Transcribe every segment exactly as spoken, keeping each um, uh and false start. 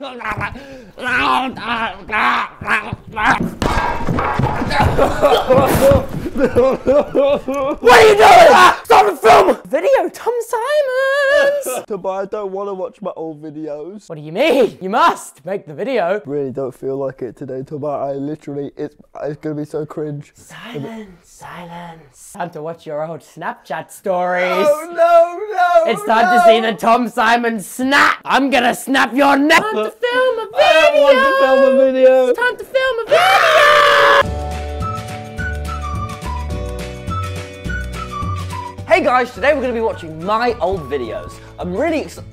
What are you doing? Stop the film! Video, Tom Simons! Tubbo, I don't want to watch my old videos. What do you mean? You must make the video. Really don't feel like it today, Tubbo. I literally, it's, it's going to be so cringe. Silence, silence. Time to watch your old Snapchat stories. Oh, no, no, It's time no. to see the Tom Simons snap. I'm going to snap your neck. Time to film a video. I don't want to film a video. It's time to film a video. Hey guys, today we're going to be watching my old videos. I'm really excited.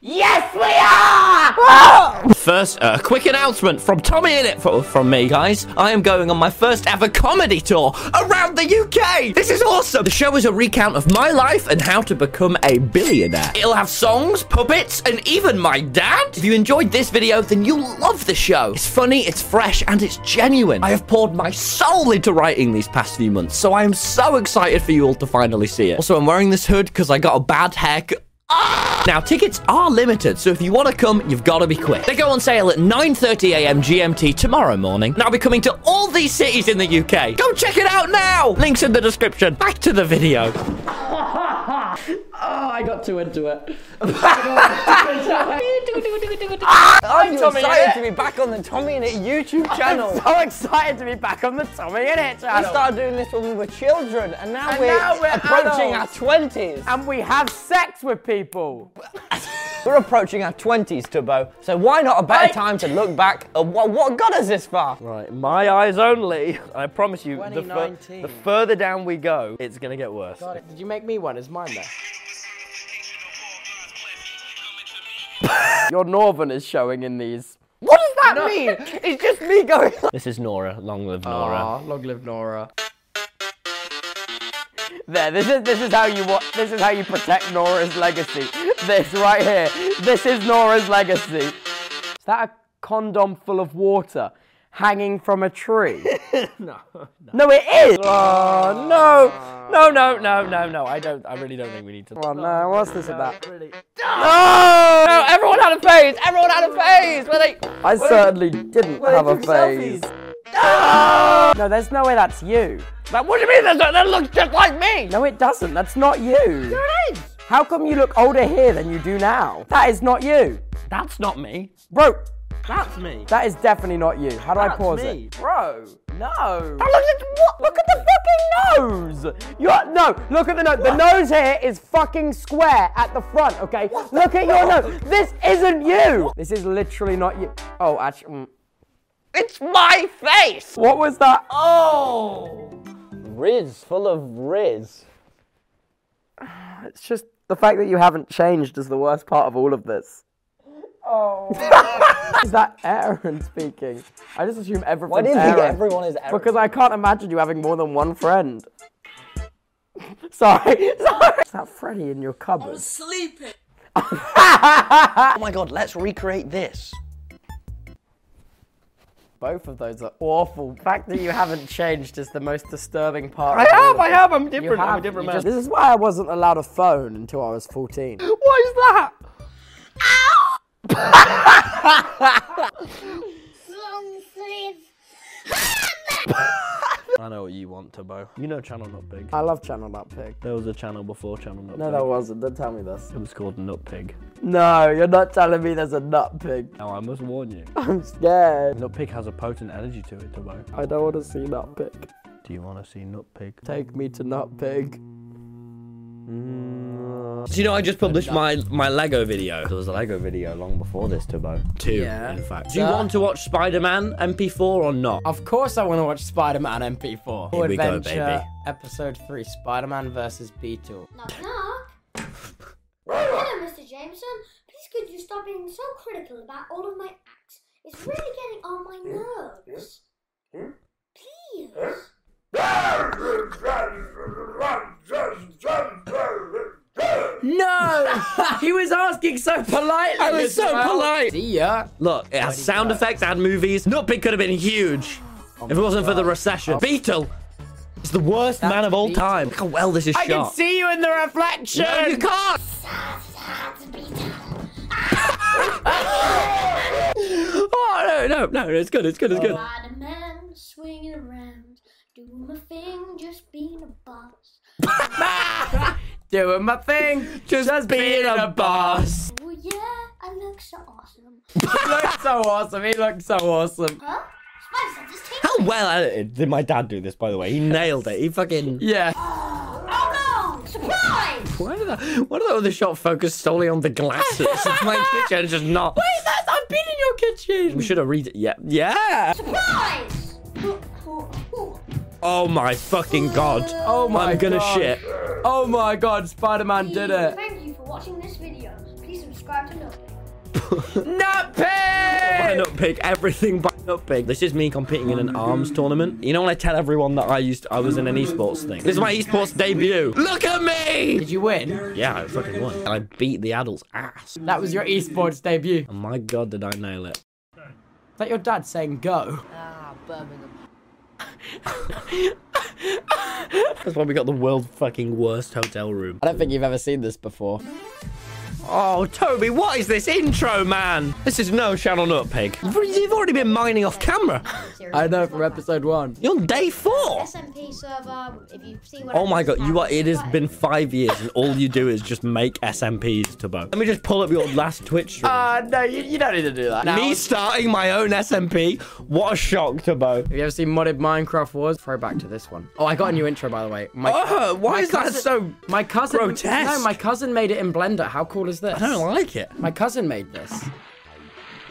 Yes, we are! Ah! First, a uh, quick announcement from Tommy In It, for, from me, guys. I am going on my first ever comedy tour around the U K. This is awesome. The show is a recount of my life and how to become a billionaire. It'll have songs, puppets, and even my dad. If you enjoyed this video, then you'll love the show. It's funny, it's fresh, and it's genuine. I have poured my soul into writing these past few months, so I am so excited for you all to finally see it. Also, I'm wearing this hood because I got a bad haircut. Ah! Now, tickets are limited, so if you want to come, you've got to be quick. They go on sale at nine thirty a m G M T tomorrow morning. And I'll be coming to all these cities in the U K. Go check it out now! Links in the description. Back to the video. Oh, I got too into it. I'm so excited to be back on the Tommy In It YouTube channel. I'm so excited to be back on the Tommy In It channel. We started doing this when we were children, and now, and we're, now we're approaching adults. Our twenties. And we have sex with people. We're approaching our twenties, Tubbo, so why not a better right. time to look back at what, what got us this far? Right, my eyes only. I promise you, the, fur the further down we go, it's going to get worse. Got it. Did you make me one? Is mine there? Your northern is showing in these. What does that no. mean? It's just me going on. This is Nora. Long live Nora. Aww, long live Nora. There, this is this is how you wa this is how you protect Nora's legacy. This right here, this is Nora's legacy. Is that a condom full of water hanging from a tree? no, no, no, it is. Oh no, no, no, no, no, no. I don't. I really don't think we need to. Oh no, what's this no, about? Really... Oh, no, everyone had a phase. Everyone had a phase. Were they? I were certainly they, didn't have a phase. No! No, there's no way that's you. Like, what do you mean? That, that looks just like me! No, it doesn't. That's not you. There it is. How come you look older here than you do now? That is not you. That's not me. Bro. That's me. That is definitely not you. How do that's I pause me. It? Bro, no. Oh, look, at, what? Look at the fucking nose. You're, no, look at the nose. What? The nose here is fucking square at the front, okay? What? Look at your what? Nose. This isn't you. What? This is literally not you. Oh, actually. Mm. It's my face! What was that? Oh! Riz, full of Riz. It's just the fact that you haven't changed is the worst part of all of this. Oh. Is that Aaron speaking? I just assume everyone's Why do you Aaron. Think everyone is Aaron? Because I can't imagine you having more than one friend. Sorry, sorry! Is that Freddy in your cupboard? I was sleeping. Oh my god, let's recreate this. Both of those are awful. The fact that you haven't changed is the most disturbing part. I have, I have, I'm different, have, I'm a different man. Just, this is why I wasn't allowed a phone until I was fourteen. What is that? Ow! I know what you want, Tubbo. You know Channel Nutpig. I love Channel Nutpig. There was a channel before Channel Nutpig. No, there wasn't. Don't tell me this. It was called Nutpig. No, you're not telling me there's a Nutpig. No, I must warn you. I'm scared. Nutpig has a potent energy to it, Tubbo. I don't want to see Nutpig. Do you want to see Nutpig? Take me to Nutpig. Mm. Do you know I just published my my Lego video? There was a Lego video long before this, Tubbo. Two, yeah. in fact. Do you uh, want to watch Spider-Man M P four or not? Of course I want to watch Spider-Man M P four. Here we go, baby. Episode three, Spider-Man versus Beetle. Knock, knock. Hello, Mister Jameson. Please could you stop being so critical about all of my acts? It's really getting on my nerves. Please. No! He was asking so politely. I was so well. polite. See ya. Look, it has sound go? effects and movies. Nutpig could have been huge oh if it wasn't God. for the recession. Oh. Beetle is the worst That's man of all Beetle. time. Look how well this is I shot. I can see you in the reflection. No, you can't. no, no, it's good, it's good, it's good. Spider-Man swinging around, doing my thing, just being a boss. Doing my thing, just, just being, being a, a boss. Oh yeah, I look so awesome. He looks so awesome, he looks so awesome. Huh? How well I, did my dad do this, by the way? He nailed it. He fucking... Yeah. Oh, oh no! Surprise! Why are the, why are the other shop focused solely on the glasses? My kitchen is just not... Wait, that's... I've been in your kitchen! We should have read it. Yeah. Yeah! Surprise! Oh my fucking god. Oh my god. I'm gonna god. shit. Oh my god, Spider-Man did it. Thank you for watching this video. Please subscribe to Nutpig. Nutpig! Nutpig, everything by Nutpig. This is me competing in an arms tournament. You know when I tell everyone that I used to, I was in an esports thing. This is my esports debut. Look at me! Did you win? Yeah, I fucking won. And I beat the adult's ass. That was your esports debut. Oh my god, did I nail it? Is that your dad saying go? Ah, Birmingham. That's why we got the world's fucking worst hotel room. I don't think you've ever seen this before. Oh, Toby, what is this intro, man? This is no Channel Nutpig. You've already been mining off camera. I know, from episode one. You're on day four. S M P server, if you've seen what... Oh my god, you are, it has been five years and all you do is just make S M Ps, Tubbo. Let me just pull up your last Twitch stream. Uh, no, you, you don't need to do that. Now. Me starting my own S M P? What a shock, Tubbo. Have you ever seen Modded Minecraft Wars? Throw back to this one. Oh, I got a new intro, by the way. My, oh, why my is cousin, that so my cousin, grotesque? No, my cousin made it in Blender. How cool is this? I don't like it. My cousin made this.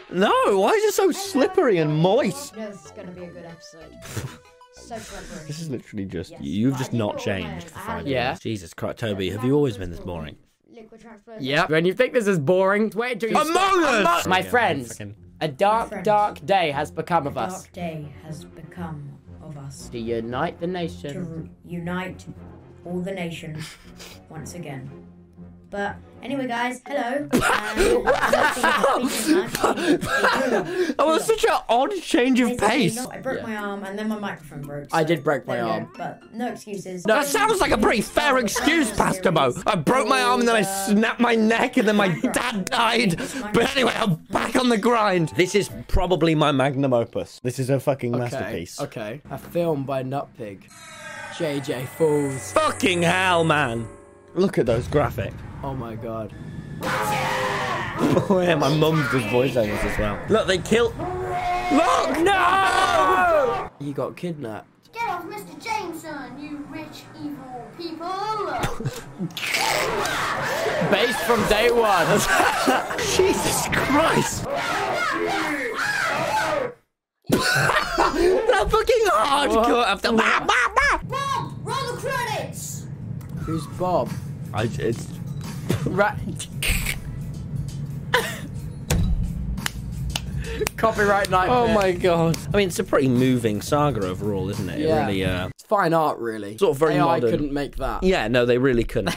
No, why is it so slippery and moist? No, this is going to be a good episode. So slippery. This is literally just, yes. You've just not changed for five years. Yeah. Jesus Christ, Toby, have you always been this boring? Yep. When you think this is boring, wait until you... Among Us! My friends, a dark, dark day has become of us. A dark day has become of us. To unite the nation. To unite all the nation once again. But anyway, guys, hello. That was such an odd change of exactly pace. Not. I broke yeah. my arm and then my microphone broke. So I did break my arm. But no excuses. No, that sounds like a pretty fair excuse, Pastamo. I broke my arm and then I snapped my neck and then my dad died. But anyway, I'm back on the grind. This is probably my magnum opus. This is a fucking okay. masterpiece. Okay. A film by Nutpig. J J Fools. Fucking hell, man. Look at those graphics. Oh my god. Oh yeah, my mum does voiceovers as well. Look, they killed... Look! No! You got kidnapped. Get off Mister Jameson, you rich, evil people! Based from day one. Jesus Christ! That fucking hardcore after... Bob! Roll the credits! Who's Bob? I, it's right. Copyright night. Oh my god! I mean, it's a pretty moving saga overall, isn't it? Yeah. It really, uh, it's fine art, really. Sort of very A I modern. Couldn't make that. Yeah, no, they really couldn't.